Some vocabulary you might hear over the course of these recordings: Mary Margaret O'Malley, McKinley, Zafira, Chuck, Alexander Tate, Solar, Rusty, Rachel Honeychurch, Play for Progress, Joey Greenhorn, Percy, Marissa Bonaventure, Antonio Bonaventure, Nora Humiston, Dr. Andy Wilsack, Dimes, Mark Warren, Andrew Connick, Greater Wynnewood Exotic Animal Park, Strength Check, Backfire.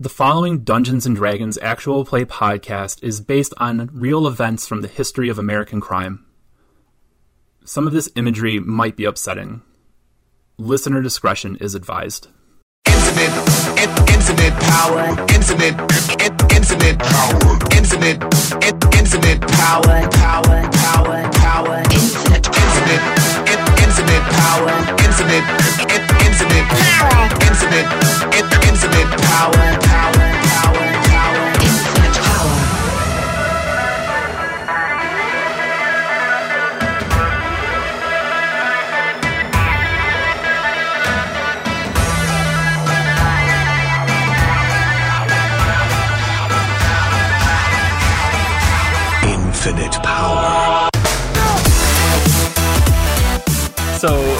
The following Dungeons & Dragons actual play podcast is based on real events from the history of American crime. Some of this imagery might be upsetting. Listener discretion is advised. Infinite power. Infinite power. So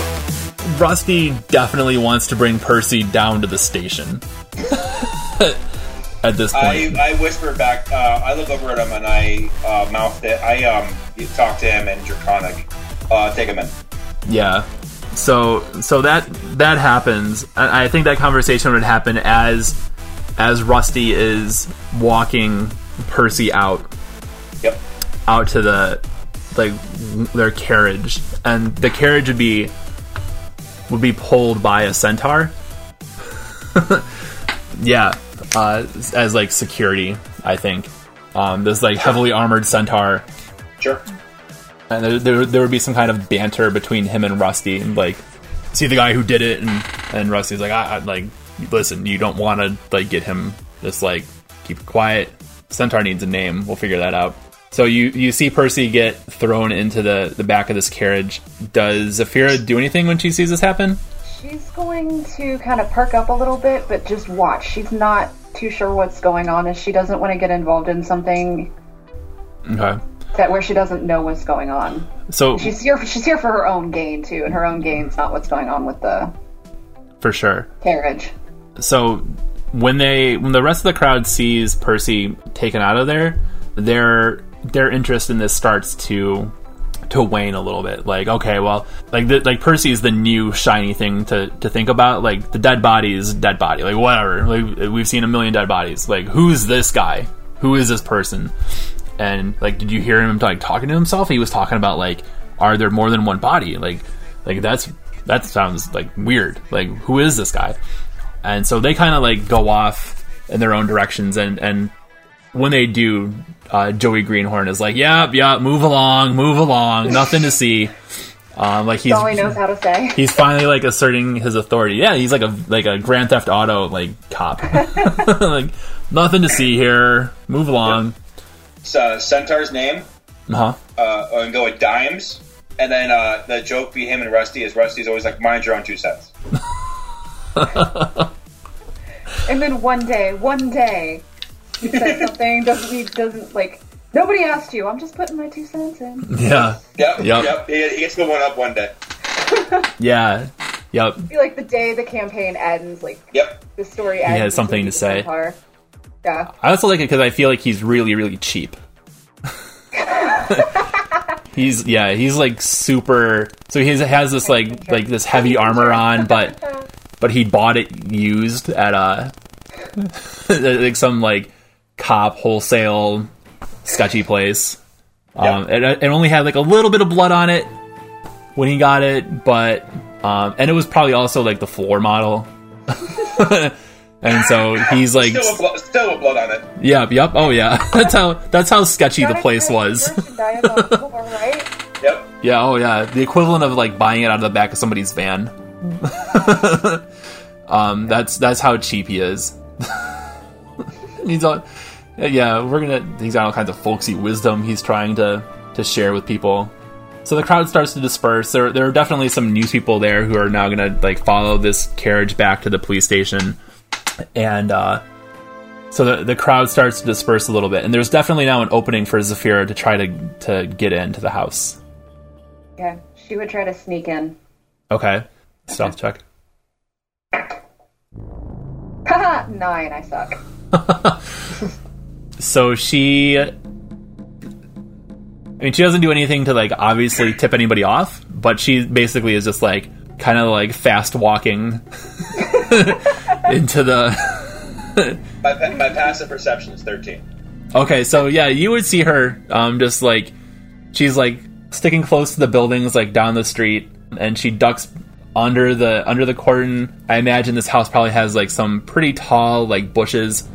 Rusty definitely wants to bring Percy down to the station. At this point, I whisper back. I look over at him and I mouth it. I talk to him and Draconic. Take him in. Yeah. So that happens. I think that conversation would happen as Rusty is walking Percy out. Yep. Out to their carriage, and the carriage would be pulled by a centaur. Yeah. As like security, I think. This like heavily armored centaur. Sure. And there would be some kind of banter between him and Rusty, and like, see the guy who did it, and Rusty's like, I like, listen, you don't want to like get him, just like keep quiet. Centaur needs a name. We'll figure that out. So you see Percy get thrown into the back of this carriage. Does Zafira do anything when she sees this happen? She's going to kind of perk up a little bit, but just watch. She's not too sure what's going on, and she doesn't want to get involved in something that where she doesn't know what's going on. So she's here for her own gain, too, and her own gain's not what's going on with the for sure carriage. So when the rest of the crowd sees Percy taken out of there, their interest in this starts to wane a little bit. Like, okay, well, like Percy is the new shiny thing to think about. Like, the dead body is dead body. Like, whatever. Like, we've seen a million dead bodies. Like, who's this guy? Who is this person? And like, did you hear him like talking to himself? He was talking about like, are there more than one body? Like that sounds like weird. Like, who is this guy? And so they kind of like go off in their own directions, and when they do, Joey Greenhorn is like, yeah, move along, nothing to see. Like he only knows how to say. He's finally like asserting his authority. Yeah, he's like a Grand Theft Auto like cop. Like, nothing to see here. Move along. So Centaur's name. Uh-huh. And go with Dimes, and then the joke between him and Rusty is Rusty's always like, mind your own 2 cents. And then one day. He said something, doesn't like, nobody asked you, I'm just putting my 2 cents in. Yeah. Yep. He gets to go one up one day. Yeah. Yep. It'd be like the day the campaign ends, like, yep, the story ends. He has something to say. Yeah. I also like it because I feel like he's really, really cheap. He's like super, so he has this like this heavy armor on, but he bought it used at like some like cop wholesale sketchy place. It only had like a little bit of blood on it when he got it, but and it was probably also like the floor model. And so he's like still with blood on it. Yep. Oh yeah. That's how sketchy the place was. Yep. Yeah. Oh yeah. The equivalent of like buying it out of the back of somebody's van. That's how cheap he is. He's all, yeah, he's got all kinds of folksy wisdom he's trying to share with people. So the crowd starts to disperse. There are definitely some new people there who are now gonna like follow this carriage back to the police station. And so the crowd starts to disperse a little bit, and there's definitely now an opening for Zafira to try to get into the house. Yeah, she would try to sneak in. Okay. Stealth check. 9, I suck. So she doesn't do anything to like obviously tip anybody off, but she basically is just like kind of like fast walking into the My passive perception is 13. Okay, so yeah, you would see her just like, she's like sticking close to the buildings like down the street, and she ducks under the cordon. I imagine this house probably has like some pretty tall like bushes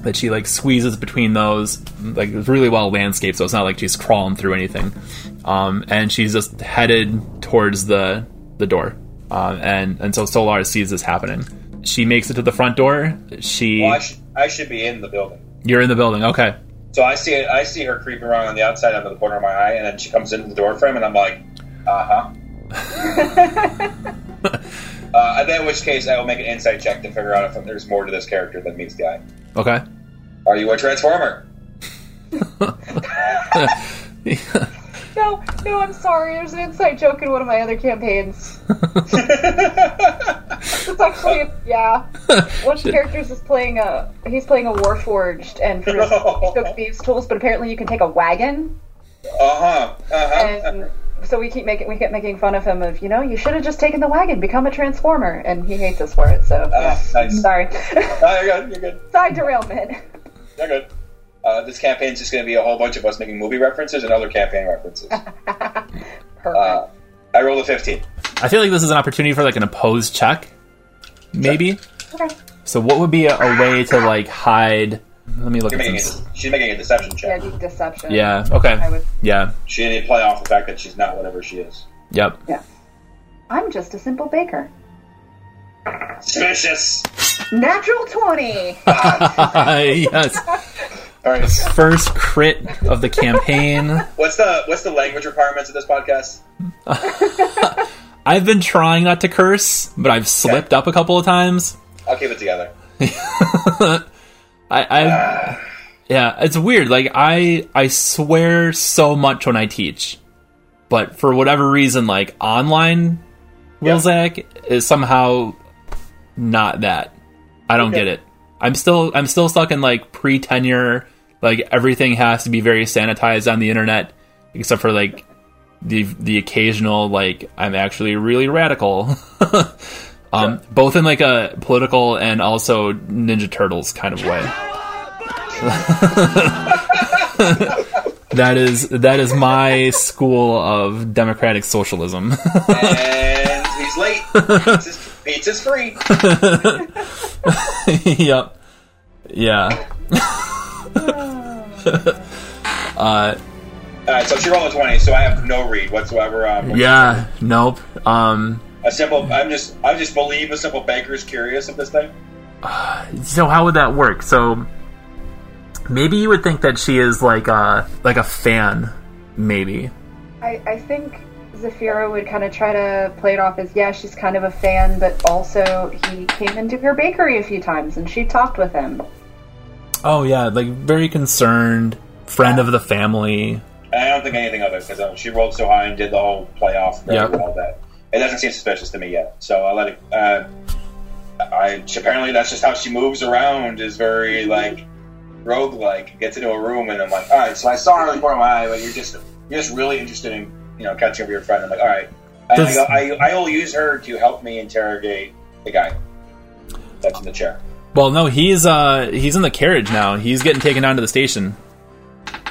that she like squeezes between those. Like, it's really well landscaped, so it's not like she's crawling through anything. And she's just headed towards the door. And so Solar sees this happening. She makes it to the front door. I should be in the building. You're in the building, okay. So I see her creeping around on the outside under the corner of my eye, and then she comes into the doorframe, and I'm like, in which case I will make an insight check to figure out if there's more to this character than meets the eye. Okay. Are you a transformer? No, I'm sorry. There's an inside joke in one of my other campaigns. It's actually, yeah. One of the characters is playing a Warforged, and for his, he took thieves' tools, but apparently you can take a wagon. And so we kept making fun of him of, you should have just taken the wagon, become a transformer, and he hates us for it, so. Nice. Sorry. No, you're good. Side derailment. You're good. This campaign's just going to be a whole bunch of us making movie references and other campaign references. I rolled a 15. I feel like this is an opportunity for, like, an opposed check, maybe? Sure. Okay. So what would be a way to, like, hide... Let me look at this. She's making a deception check. Yeah, deception. Yeah, okay. Yeah. She didn't play off the fact that she's not whatever she is. Yep. Yeah. I'm just a simple baker. Suspicious. Natural 20. Yes. All right. First crit of the campaign. What's the language requirements of this podcast? I've been trying not to curse, but I've slipped up a couple of times. I'll keep it together. Yeah, it's weird. Like I swear so much when I teach, but for whatever reason, like online, Wilsack is somehow not that. I don't get it. I'm still stuck in like pre-tenure. Like, everything has to be very sanitized on the internet, except for, like, the occasional, like, I'm actually really radical. Both in, like, a political and also Ninja Turtles kind of way. That is my school of democratic socialism. And he's late. Pizza's free. Yep. Yeah. Alright, so she rolled a 20, so I have no read whatsoever. Nope. I just believe a simple baker is curious of this thing. So how would that work? So maybe you would think that she is like a fan, maybe. I think Zafira would kind of try to play it off as, yeah, she's kind of a fan, but also he came into her bakery a few times and she talked with him. Oh, yeah, like, very concerned, friend of the family. I don't think anything of it, because she rolled so high and did the whole playoff and all that. It doesn't seem suspicious to me yet, so I let it... apparently that's just how she moves around, is very, like, roguelike. Gets into a room and I'm like, alright, so I saw her in the corner of my eye, but you're just really interested in, catching up with your friend. I'm like, alright, I will use her to help me interrogate the guy that's in the chair. Well, no, he's in the carriage now. He's getting taken down to the station.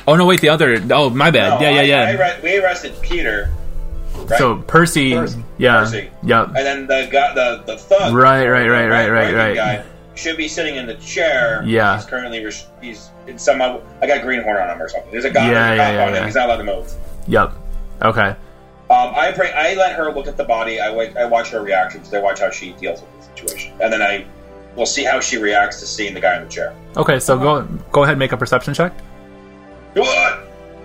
Oh, no, wait, the other... Oh, my bad. No, yeah. We arrested Peter. Right? So, Percy. Yeah. Percy. Yep. And then the thug. Right. Should be sitting in the chair. Yeah. He's currently... He's in some... I got Greenhorn on him or something. There's a guy on him. He's not allowed to move. Yep. Okay. I let her look at the body. I watch her reactions. I watch how she deals with the situation. And then we'll see how she reacts to seeing the guy in the chair. Okay, so go ahead and make a perception check. What?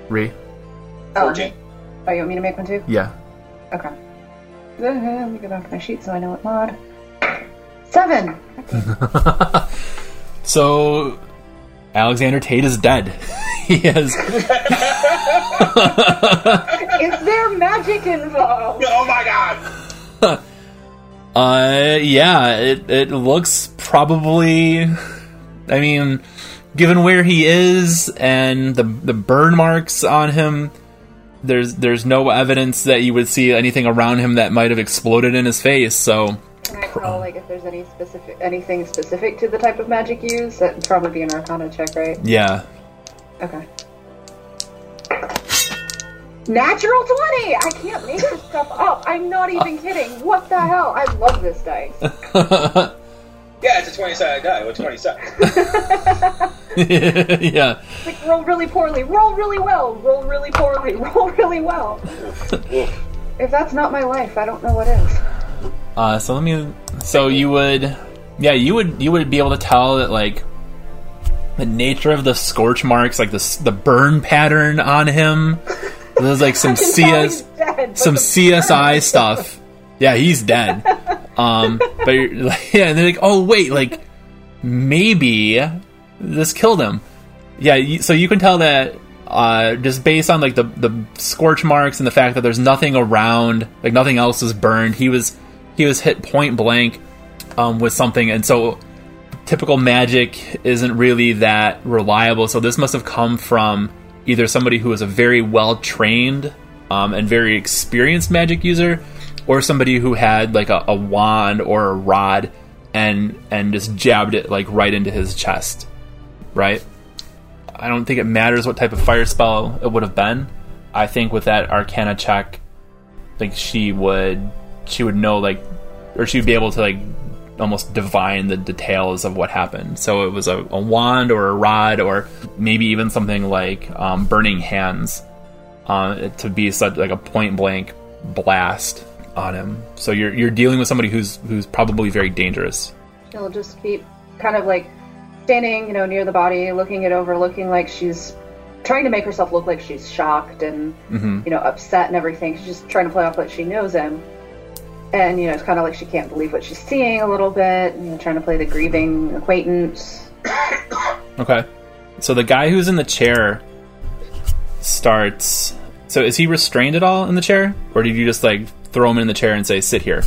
14. Oh, you want me to make one too? Yeah. Okay. Let me go back to my sheet so I know what mod. 7! So, Alexander Tate is dead. He is... Is there magic involved? Oh my god! Yeah, it looks probably, I mean, given where he is and the burn marks on him, there's no evidence that you would see anything around him that might have exploded in his face, so Can I tell, like, if there's any specific, anything specific to the type of magic used? That would probably be an Arcana check, right? Yeah. Okay. Natural 20! I can't make this stuff up. I'm not even kidding. What the hell? I love this dice. Yeah, it's a 20-sided die with 20 sides. Yeah. It's like, roll really poorly, roll really well, roll really poorly, roll really well. If that's not my life, I don't know what is. So let me... So you would... Yeah, you would be able to tell that, like, the nature of the scorch marks, like the burn pattern on him. There's, like, some CSI stuff. Yeah, he's dead. But you're, like, yeah, and they're like, oh wait, like maybe this killed him. Yeah, so you can tell that just based on like the scorch marks and the fact that there's nothing around, like nothing else is burned. He was hit point blank with something, and so typical magic isn't really that reliable. So this must have come from either somebody who is a very well trained and very experienced magic user, or somebody who had like a wand or a rod and just jabbed it like right into his chest, right? I don't think it matters what type of fire spell it would have been. I think with that Arcana check, like she would know, like, or she'd be able to like almost divine the details of what happened. So it was a wand or a rod, or maybe even something like burning hands to be such like a point blank blast on him. So you're dealing with somebody who's probably very dangerous. She'll just keep kind of like standing, you know, near the body, looking it over, looking like she's trying to make herself look like she's shocked and you know, upset and everything. She's just trying to play off like she knows him. And, you know, it's kind of like she can't believe what she's seeing a little bit, you know, trying to play the grieving acquaintance. Okay. So the guy who's in the chair starts... So is he restrained at all in the chair? Or did you just, like, throw him in the chair and say, sit here?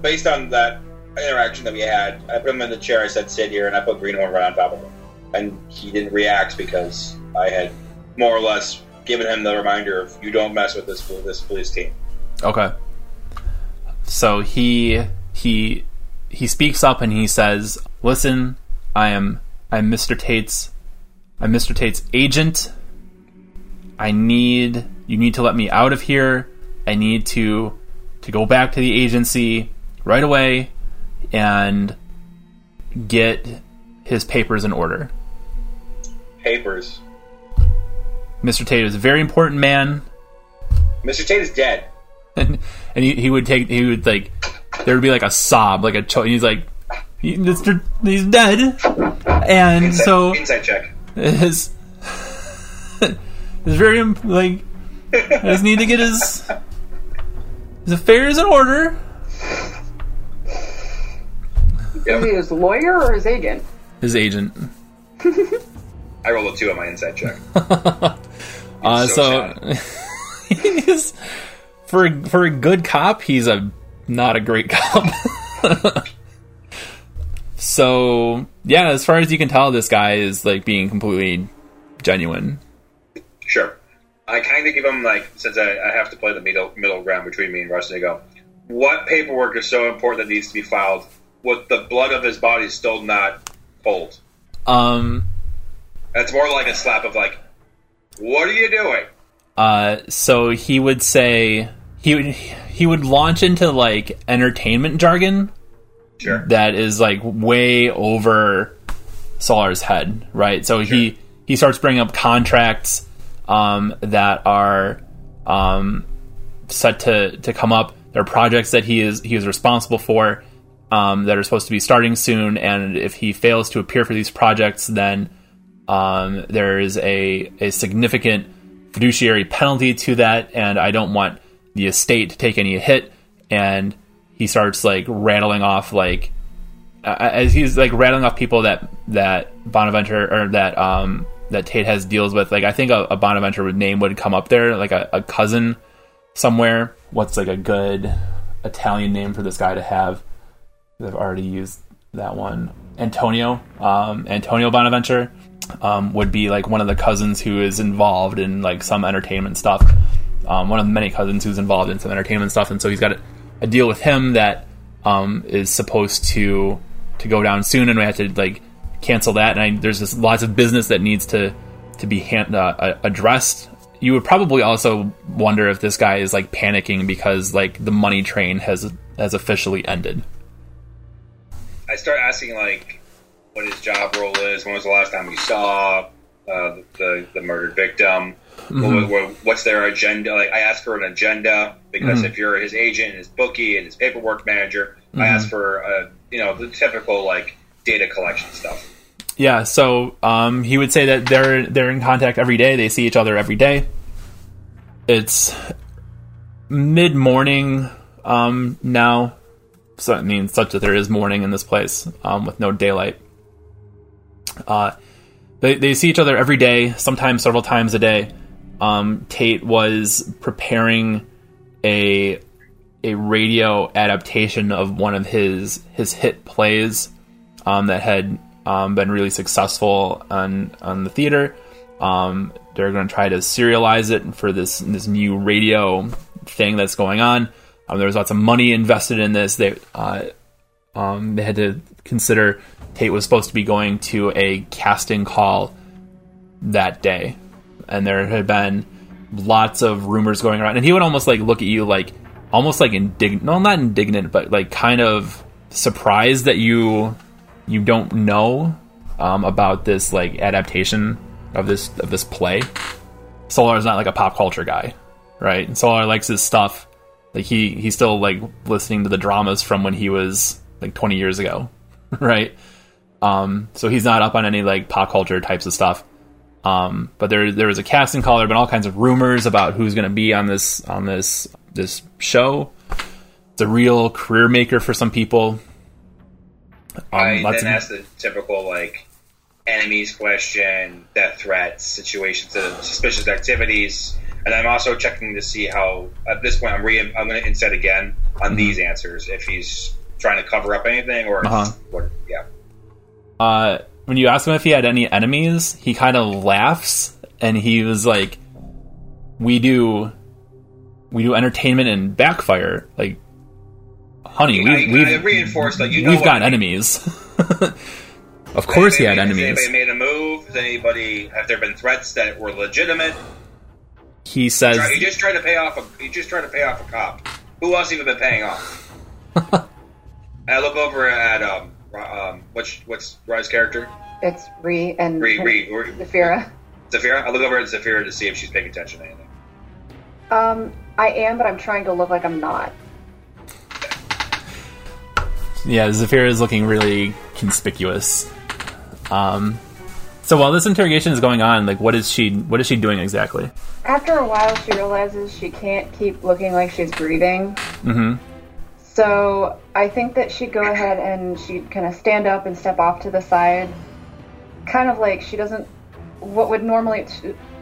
Based on that interaction that we had, I put him in the chair, I said, sit here, and I put Greenhorn right on top of him. And he didn't react because I had more or less given him the reminder of, you don't mess with this police team. Okay. So he speaks up and he says, "Listen, I'm Mr. Tate's agent. You need to let me out of here. I need to go back to the agency right away and get his papers in order." Papers. Mr. Tate is a very important man. Mr. Tate is dead. And he would like, there would be like a sob, like a choke. He's like, he's dead. And inside check. It's very like, I just need to get his affairs in order. Is he his lawyer or his agent? His agent. I rolled a 2 on my inside check. He's... For a good cop, he's not a great cop. So, yeah, as far as you can tell, this guy is, like, being completely genuine. Sure. I kind of give him, like, since I have to play the middle ground between me and Rusty, I go, what paperwork is so important that needs to be filed with the blood of his body still not cold? That's more like a slap of, like, what are you doing? So he would say... He would launch into, like, entertainment jargon. Sure. That is, like, way over Solar's head, right? So sure. He starts bringing up contracts that are set to come up. There are projects that he is responsible for that are supposed to be starting soon, and if he fails to appear for these projects, then there is a significant fiduciary penalty to that, and I don't want the estate to take any hit. And he starts like rattling off like as he's like rattling off people that Bonaventure or that Tate has deals with. Like I think a Bonaventure name would come up there, like a cousin somewhere. What's like a good Italian name for this guy to have? I've already used that one. Antonio Bonaventure would be like one of the cousins who is involved in like some entertainment stuff. One of the many cousins who's involved in some entertainment stuff, and so he's got a deal with him that is supposed to go down soon, and we have to like cancel that. And there's just lots of business that needs to be addressed. You would probably also wonder if this guy is like panicking because like the money train has officially ended. I start asking like what his job role is. When was the last time we saw the murdered victim? Mm-hmm. What's their agenda? Like I ask for an agenda because mm-hmm. if you're his agent, and his bookie, and his paperwork manager, mm-hmm. I ask for the typical like data collection stuff. Yeah, so he would say that they're in contact every day. They see each other every day. It's mid-morning now. So it means such that there is morning in this place with no daylight. They see each other every day, sometimes several times a day. Tate was preparing a radio adaptation of one of his hit plays that had been really successful on the theater. They're going to try to serialize it for this new radio thing that's going on. There was lots of money invested in this. They had to consider Tate was supposed to be going to a casting call that day, and there had been lots of rumors going around. And he would almost like look at you like almost like indignant, no, not indignant, but like kind of surprised that you don't know about this like adaptation of this play. Solar is not like a pop culture guy, right? And Solar likes his stuff. Like he's still like listening to the dramas from when he was like 20 years ago, right? So he's not up on any like pop culture types of stuff. But there was a casting call. There have been all kinds of rumors about who's going to be on this show. It's a real career maker for some people. I then asked the typical like enemies question, death threats, situations of suspicious activities. And I'm also checking to see how, at this point, I'm going to inset again on mm-hmm. these answers, if he's trying to cover up anything or uh-huh. what, yeah. When you ask him if he had any enemies, he kind of laughs, and he was like, we do entertainment and Backfire. Like, honey, we've got enemies. Of course he had enemies. Has anybody made a move? Have there been threats that were legitimate? He says he just tried to pay off. He just tried to pay off a cop. Who else even been paying off? I look over at what's Rye's character? It's Ree and Zafira. Zafira. I look over at Zafira to see if she's paying attention to anything. I am, but I'm trying to look like I'm not. Yeah, Zafira is looking really conspicuous. So while this interrogation is going on, like, what is she doing exactly? After a while, she realizes she can't keep looking like she's breathing. Mm-hmm. So I think that she'd go ahead and she'd kind of stand up and step off to the side. Kind of like she doesn't... What would normally...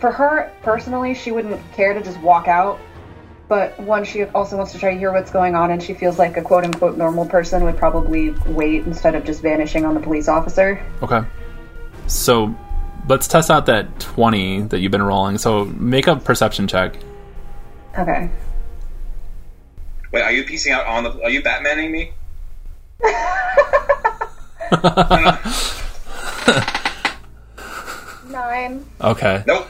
For her, personally, she wouldn't care to just walk out. But one, she also wants to try to hear what's going on, and she feels like a quote-unquote normal person would probably wait instead of just vanishing on the police officer. Okay. So let's test out that 20 that you've been rolling. So make a perception check. Okay. Wait, are you piecing out on the... Are you Batmaning me? Nine. Okay. Nope.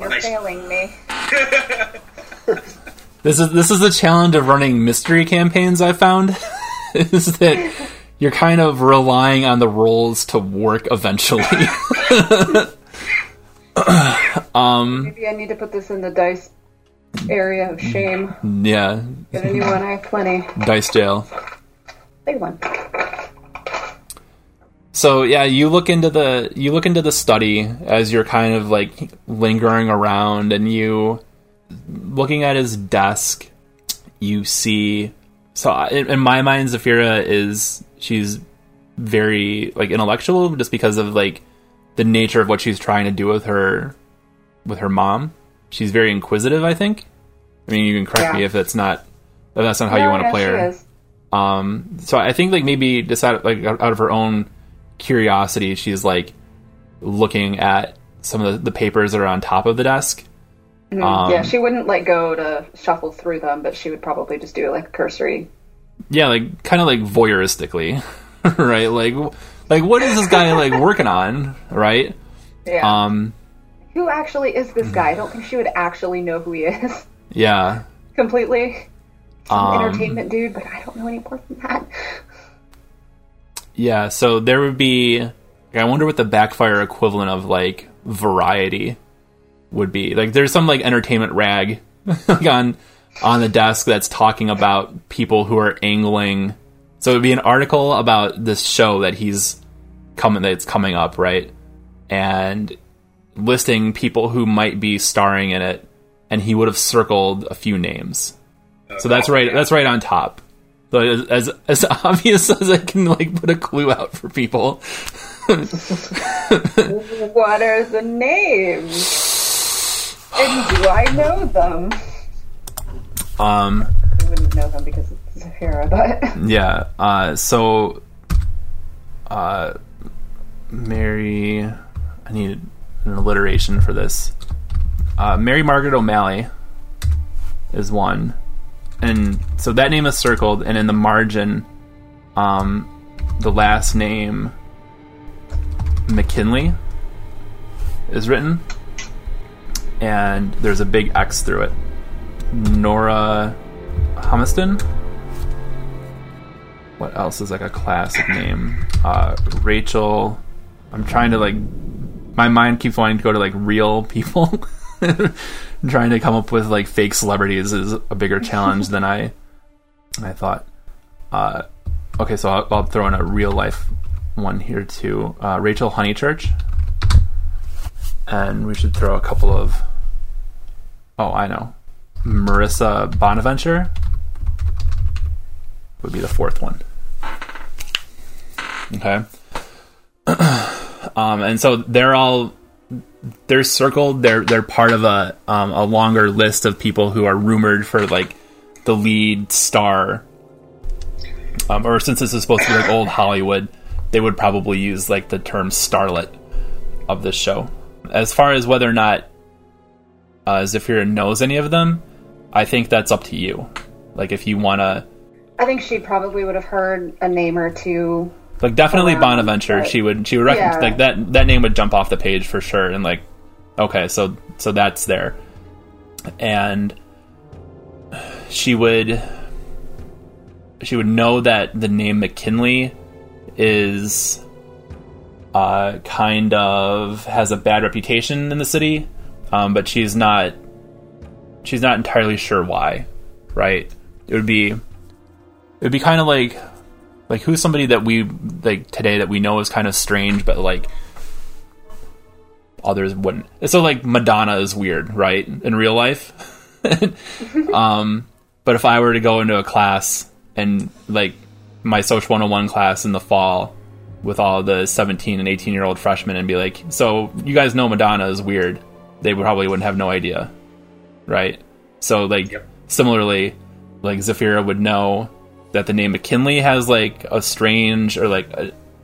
You're failing me. This is the challenge of running mystery campaigns, I found. Is that... You're kind of relying on the rolls to work eventually. Maybe I need to put this in the dice area of shame. Yeah. Get a new one. I have plenty. Dice jail. Big one. So yeah, you look into the study as you're kind of like lingering around, and you looking at his desk. You see. So in my mind, Zafira is. She's very like intellectual just because of like the nature of what she's trying to do with her mom. She's very inquisitive, I think. I mean, you can correct me if that's not how you want to play her. Is. So I think like maybe just out of her own curiosity, she's like looking at some of the papers that are on top of the desk. Mm-hmm. Yeah, she wouldn't like go to shuffle through them, but she would probably just do like a cursory. Yeah, like kind of like voyeuristically, right? Like what is this guy like working on, right? Yeah. Who actually is this guy? I don't think she would actually know who he is. Yeah. Completely. Some entertainment dude, but I don't know any more than that. Yeah, so there would be... I wonder what the Backfire equivalent of, like, variety would be. Like, there's some, like, entertainment rag on the desk that's talking about people who are angling. So it would be an article about this show that that's coming up, right? And listing people who might be starring in it, and he would have circled a few names. Okay. So that's right on top. So as obvious as I can, like, put a clue out for people. What are the names? And do I know them? I wouldn't know them because it's Zafira, but... Yeah, so Mary... I need an alliteration for this. Mary Margaret O'Malley is one. And so that name is circled, and in the margin, the last name McKinley is written, and there's a big X through it. Nora Humiston. What else is like a classic name? Rachel. I'm trying to like. My mind keeps wanting to go to like real people. Trying to come up with like fake celebrities is a bigger challenge than I thought. Okay, so I'll throw in a real life one here too. Rachel Honeychurch, and we should throw a couple of. Oh, I know, Marissa Bonaventure would be the fourth one. Okay, and so they're all. They're circled. They're part of a longer list of people who are rumored for like the lead star. Or since this is supposed to be like old Hollywood, they would probably use like the term starlet of this show. As far as whether or not Zafira knows any of them, I think that's up to you. Like if you wanna, I think she probably would have heard a name or two. Like definitely Bonaventure, but she would recognize, yeah. Like that name would jump off the page for sure, and like, okay, so that's there, and she would know that the name McKinley is kind of has a bad reputation in the city, but she's not entirely sure why, right? It would be kind of like. Like, who's somebody that we, like, today that we know is kind of strange, but, like, others wouldn't. So, like, Madonna is weird, right? In real life. But if I were to go into a class and, like, my Social 101 class in the fall with all the 17 and 18-year-old freshmen and be like, so, you guys know Madonna is weird. They probably wouldn't have no idea, right? So, like, yep. Similarly, like, Zafira would know... that the name McKinley has like a strange or like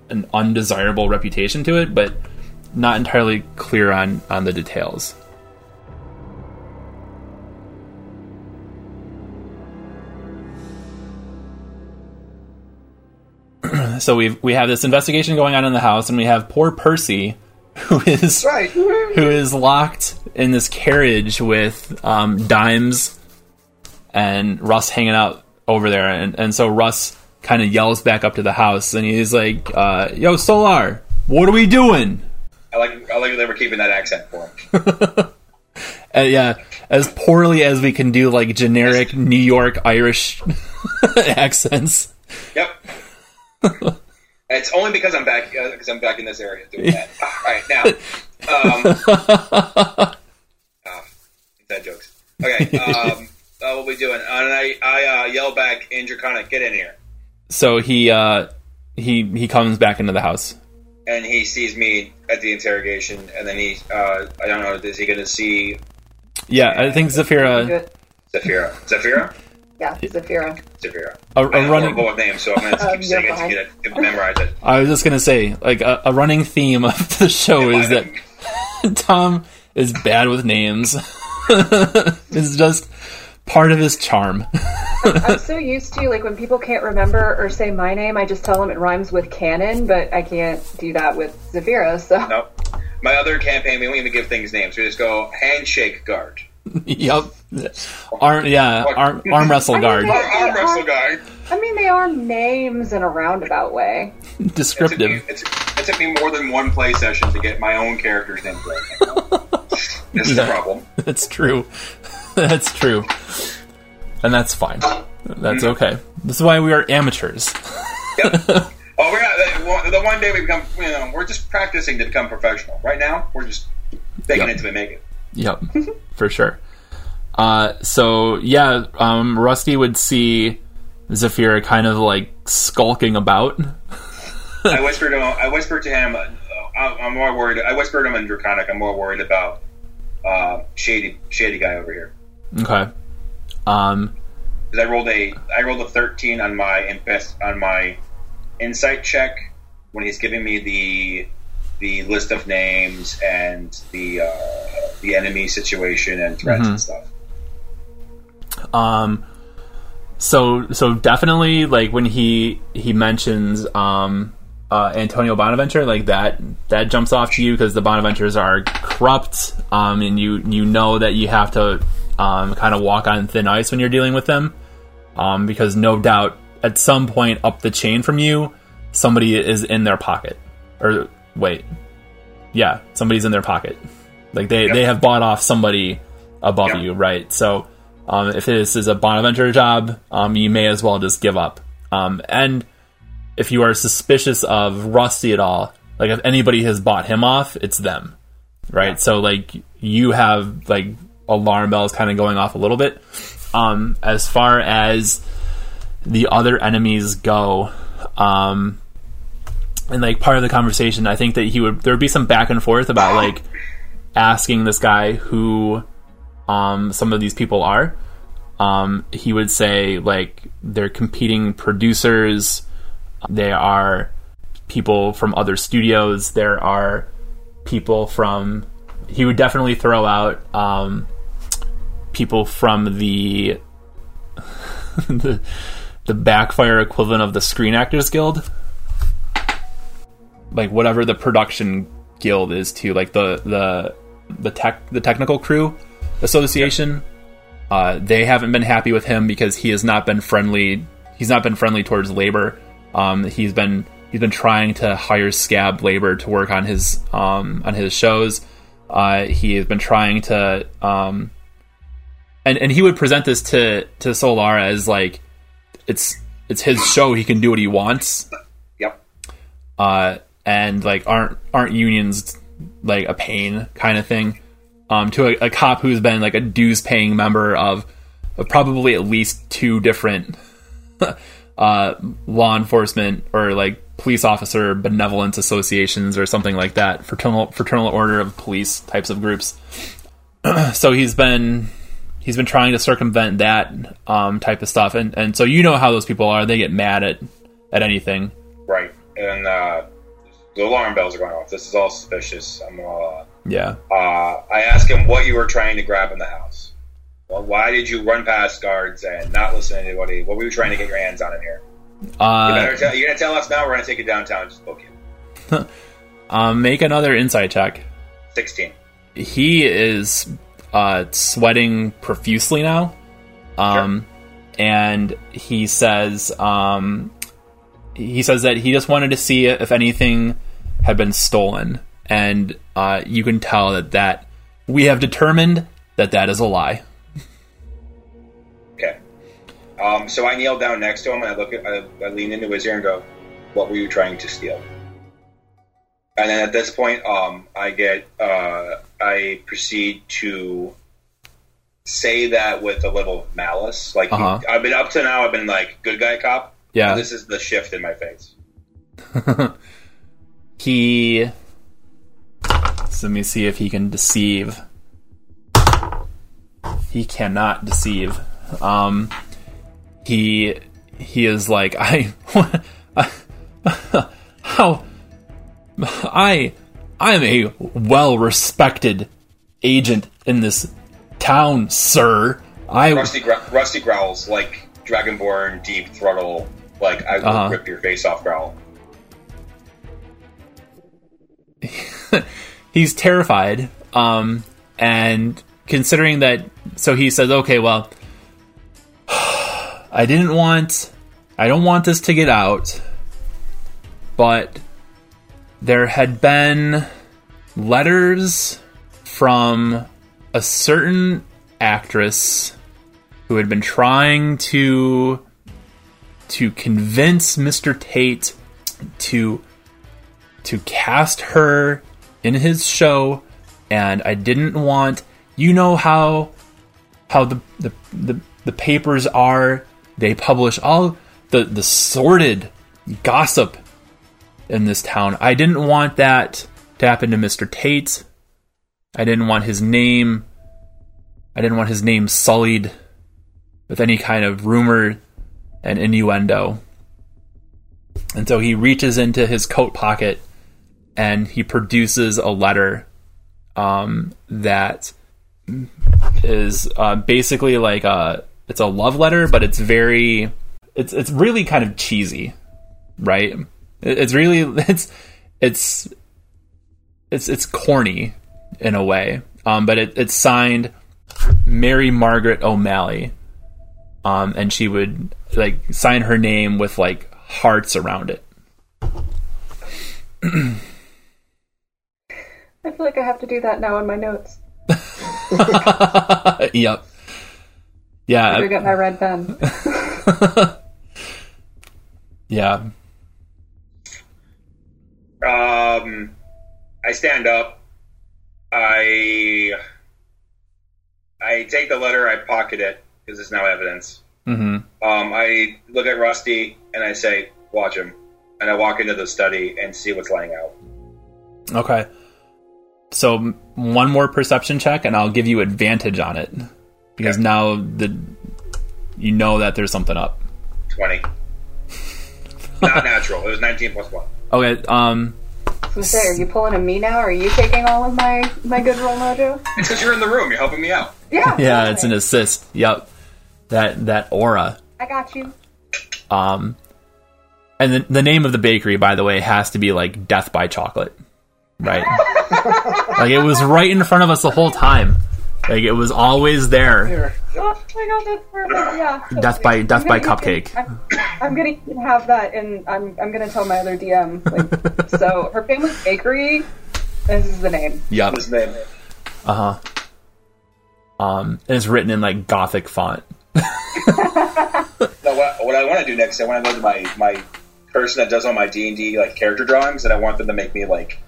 an undesirable reputation to it, but not entirely clear on the details. So we have this investigation going on in the house, and we have poor Percy, who is locked in this carriage with Dimes and Russ hanging out over there, and so Russ kind of yells back up to the house, and he's like, yo, Solar, what are we doing? I like that we're keeping that accent for him. Yeah, as poorly as we can do, like, generic New York Irish accents. Yep. It's only because I'm back in this area doing that. All right, now. Inside jokes. Okay, what we doing? And I yell back, Andrew Connick, get in here. So he comes back into the house, and he sees me at the interrogation, and then he I don't know, is he going to see? Yeah, I think Zafira. Yeah, Zafira. I running both names, so I'm going to keep saying it to get it memorized. It. I was just going to say, like a running theme of the show is that Tom is bad with names. It's just part of his charm. I'm so used to, like, when people can't remember or say my name, I just tell them it rhymes with cannon, but I can't do that with Zafira, so... Nope. My other campaign, we don't even give things names. We just go handshake guard. Yep. Arm wrestle guard. Arm wrestle guard. I mean, they are names in a roundabout way. Descriptive. It took me more than one play session to get my own character's name right. This is the problem. That's true. And that's fine. That's okay. This is why we are amateurs. Yep. Oh, the one day we become, you know, we're just practicing to become professional. Right now, we're just faking it till we make it. Yep, for sure. Rusty would see Zafira kind of like skulking about. I whispered to him. I'm more worried. I whispered to him in Draconic. I'm more worried about shady guy over here. Okay. Because I rolled a 13 on my insight check when he's giving me the list of names and the enemy situation and threats and stuff. So definitely, like, when he mentions Antonio Bonaventure, like that jumps off to you because the Bonaventures are corrupt, and you know that you have to kind of walk on thin ice when you're dealing with them, because no doubt at some point up the chain from you, somebody is in their pocket. Or wait, yeah, somebody's in their pocket. Like they have bought off somebody above you, right? So if this is a Bonaventure job, you may as well just give up. And if you are suspicious of Rusty at all, like if anybody has bought him off, it's them, right? Yeah. So like you have like alarm bells kind of going off a little bit. As far as the other enemies go, and like part of the conversation, I think that there would be some back and forth about like asking this guy who some of these people are. He would say like they're competing producers. They are people from other studios. There are people from... He would definitely throw out people from the Backfire equivalent of the Screen Actors Guild. Like whatever the production guild is too, like the technical crew association. They haven't been happy with him because he has not been friendly. He's not been friendly towards labor. He's been trying to hire scab labor to work on his shows. He has been trying to and he would present this to Solar as like it's his show, he can do what he wants. Yep. And like aren't unions like a pain kind of thing. To a cop who's been like a dues paying member of probably at least two different law enforcement or like police officer benevolence associations or something like that, fraternal order of police types of groups. So he's been trying to circumvent that type of stuff, and so you know how those people are. They get mad at anything, right? And the alarm bells are going off. This is all suspicious. I ask him what you were trying to grab in the house. Well, why did you run past guards and not listen to anybody? What were you trying to get your hands on in here? You're going to tell us now, we're going to take it downtown and just book you. Make another insight check. 16. He is sweating profusely now. Sure. And he says that he just wanted to see if anything had been stolen. And you can tell that we have determined that is a lie. So I kneel down next to him, and I lean into his ear and go, "What were you trying to steal?" And then at this point, I proceed to say that with a level of malice. Like I've been up to now, I've been like good guy cop. Yeah, this is the shift in my face. So let me see if he can deceive. He cannot deceive. He is like, I am a well-respected agent in this town, sir. Rusty growls, like Dragonborn, deep throttle, like I will rip your face off growl. He's terrified, and considering that, so he says, okay, well, I don't want this to get out, but there had been letters from a certain actress who had been trying to convince Mr. Tate to cast her in his show, and I didn't want, you know how the papers are, they publish all the sordid gossip in this town. I didn't want that to happen to Mr. Tate. I didn't want his name sullied with any kind of rumor and innuendo. And so he reaches into his coat pocket and he produces a letter that is basically like it's a love letter, but it's really kind of cheesy, right? It's really corny in a way, but it's signed Mary Margaret O'Malley, and she would like sign her name with like hearts around it. I feel like I have to do that now in my notes. Yep. Yeah. I got my red pen. Yeah. I stand up. I take the letter. I pocket it because it's now evidence. Mm-hmm. I look at Rusty and I say, "Watch him." And I walk into the study and see what's lying out. Okay. So one more perception check, and I'll give you advantage on it because now you know that there's something up. 20. Not natural. It was 19 plus 1. Okay. So, are you pulling a me now? Or are you taking all of my good roll mojo? It's because you're in the room. You're helping me out. Yeah. Yeah. It's an assist. Yep. That aura. I got you. And the name of the bakery, by the way, has to be like Death by Chocolate, right? Like it was right in front of us the whole time. Like it was always there. Oh my god, that's perfect. Yeah. Death by Cupcake. I'm gonna have that, and I'm gonna tell my other DM. Like, so her famous bakery. This is the name. Yep. And it's written in like Gothic font. No, what I want to do next, I want to go to my person that does all my D&D like character drawings, and I want them to make me like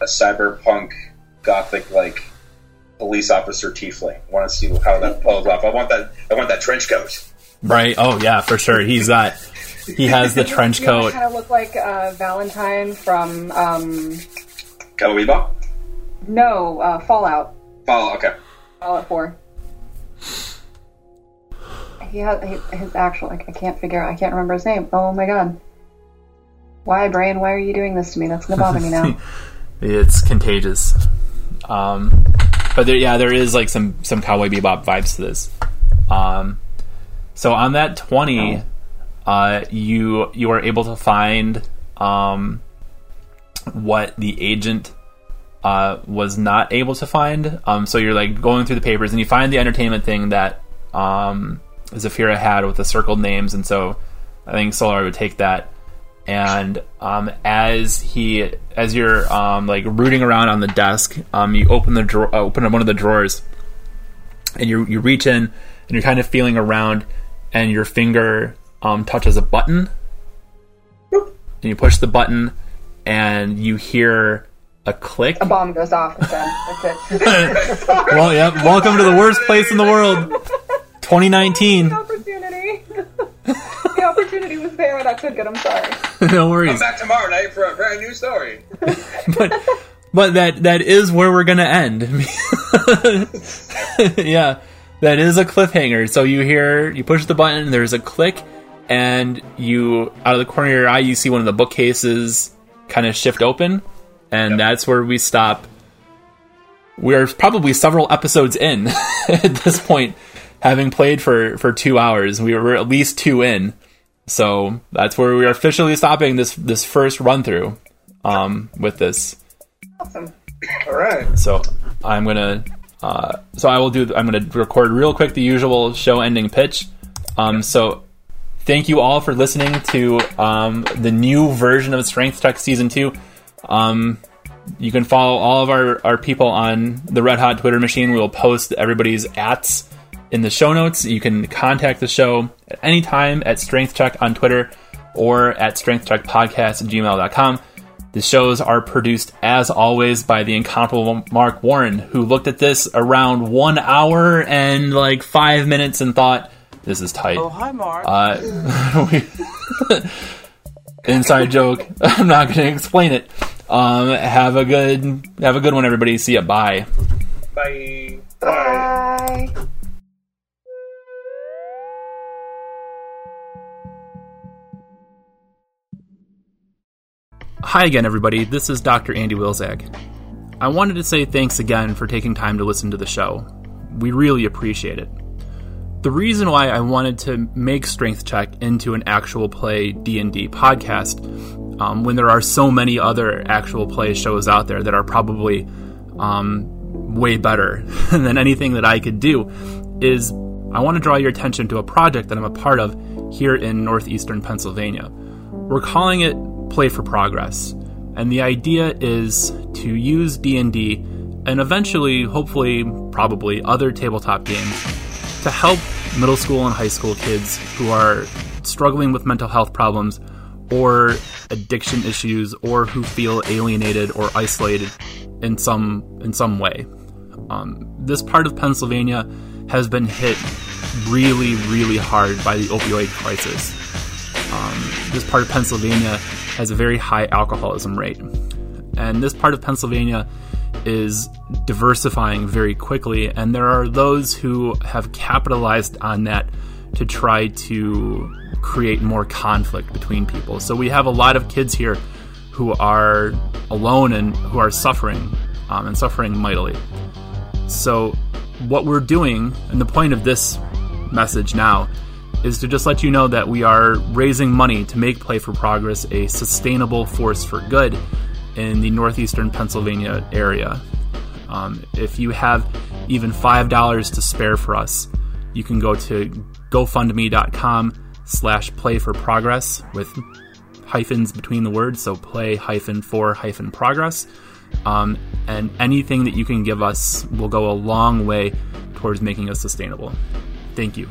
a cyberpunk Gothic like police officer tiefling. I want to see how that pulls off. I want that trench coat. Right. Oh yeah, for sure. He has the trench coat. You kind of look like Valentine from Cowabunga? No, Fallout. Fallout. Okay. Fallout 4. He has his actual. I can't figure out. I can't remember his name. Oh my god! Why, brain? Why are you doing this to me? That's gonna bother me now. It's contagious. But there is like some Cowboy Bebop vibes to this. So on that 20, you are able to find what the agent was not able to find. So you're like going through the papers and you find the entertainment thing that. Zafira had with the circled names, and so I think Solar would take that. And as you're like rooting around on the desk, you open the drawer, open up one of the drawers, and you reach in and you're kind of feeling around, and your finger touches a button, and you push the button, and you hear a click. A bomb goes off. It's done. That's it. Well, yep. Welcome to the worst place in the world. 2019. The opportunity was there, and I took it. I'm sorry. No worries. Come back tomorrow night for a brand new story. but that is where we're gonna end. Yeah, that is a cliffhanger. So you push the button, there's a click, and you out of the corner of your eye you see one of the bookcases kind of shift open, and That's where we stop we're probably several episodes in at this point, having played for 2 hours. We were at least two in. So that's where we are officially stopping this first run through with this. Awesome. All right. So I'm going to I'm going to record real quick the usual show ending pitch. So thank you all for listening to the new version of Strength Check Season 2. You can follow all of our people on the Red Hot Twitter machine. We'll post everybody's ats in the show notes. You can contact the show at any time at Strength Check on Twitter or at strengthcheckpodcast@gmail.com. The shows are produced, as always, by the incomparable Mark Warren, who looked at this around 1 hour and like 5 minutes and thought, this is tight. Oh, hi, Mark. Inside joke. I'm not going to explain it. Have a good one, everybody. See ya. Bye. Bye. Bye. Bye. Hi again, everybody. This is Dr. Andy Wilsack. I wanted to say thanks again for taking time to listen to the show. We really appreciate it. The reason why I wanted to make Strength Check into an actual play D&D podcast, when there are so many other actual play shows out there that are probably way better than anything that I could do, is I want to draw your attention to a project that I'm a part of here in northeastern Pennsylvania. We're calling it Play for Progress, and the idea is to use D&D and eventually, hopefully, probably other tabletop games to help middle school and high school kids who are struggling with mental health problems or addiction issues, or who feel alienated or isolated in some way. This part of Pennsylvania has been hit really, really hard by the opioid crisis. This part of Pennsylvania has a very high alcoholism rate. And this part of Pennsylvania is diversifying very quickly, and there are those who have capitalized on that to try to create more conflict between people. So we have a lot of kids here who are alone and who are suffering, and suffering mightily. So what we're doing, and the point of this message now, is to just let you know that we are raising money to make Play for Progress a sustainable force for good in the northeastern Pennsylvania area. If you have even $5 to spare for us, you can go to gofundme.com/playforprogress with hyphens between the words, so play-for-progress. And anything that you can give us will go a long way towards making us sustainable. Thank you.